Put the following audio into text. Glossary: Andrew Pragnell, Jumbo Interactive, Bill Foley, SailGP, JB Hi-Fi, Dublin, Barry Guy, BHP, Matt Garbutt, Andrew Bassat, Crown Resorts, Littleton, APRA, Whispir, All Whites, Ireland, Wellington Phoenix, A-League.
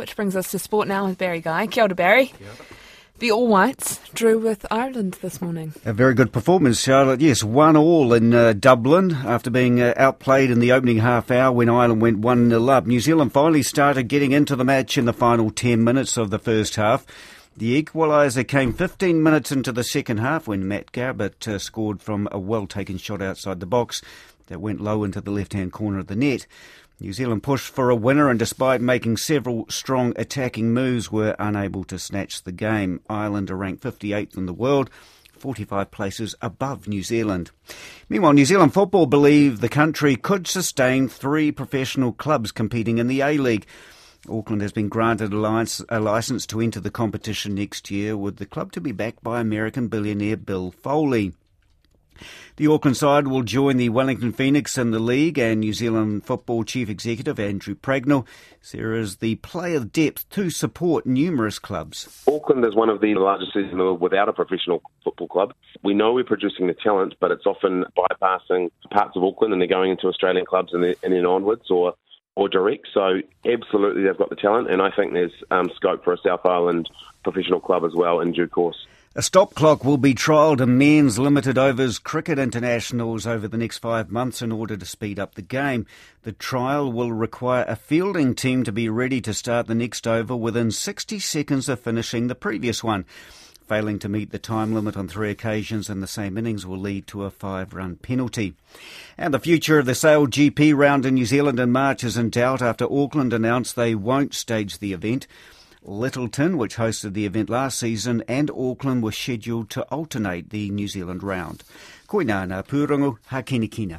which brings us to sport now with Barry Guy. Kia ora, Barry. Kia ora. The All Whites drew with Ireland this morning. A very good performance, Charlotte. Yes, 1-1 in Dublin after being outplayed in the opening half hour when Ireland went 1-0 up. New Zealand finally started getting into the match in the final 10 minutes of the first half. The equaliser came 15 minutes into the second half when Matt Garbutt scored from a well-taken shot outside the box that went low into the left-hand corner of the net. New Zealand pushed for a winner and despite making several strong attacking moves were unable to snatch the game. Ireland are ranked 58th in the world, 45 places above New Zealand. Meanwhile, New Zealand football believe the country could sustain 3 professional clubs competing in the A-League. Auckland has been granted a licence to enter the competition next year, with the club to be backed by American billionaire Bill Foley. The Auckland side will join the Wellington Phoenix in the league, and New Zealand football chief executive Andrew Pragnell says there is the player depth to support numerous clubs. Auckland is one of the largest cities in the world without a professional football club. We know we're producing the talent, but it's often bypassing parts of Auckland and they're going into Australian clubs and then onwards or direct. So absolutely they've got the talent, and I think there's scope for a South Island professional club as well in due course. A stop clock will be trialled in men's limited overs cricket internationals over the next 5 months in order to speed up the game. The trial will require a fielding team to be ready to start the next over within 60 seconds of finishing the previous one. Failing to meet the time limit on 3 occasions in the same innings will lead to a 5-run penalty. And the future of the SailGP round in New Zealand in March is in doubt after Auckland announced they won't stage the event. Littleton, which hosted the event last season, and Auckland were scheduled to alternate the New Zealand round. Koinana Pūrongo Hakenikina.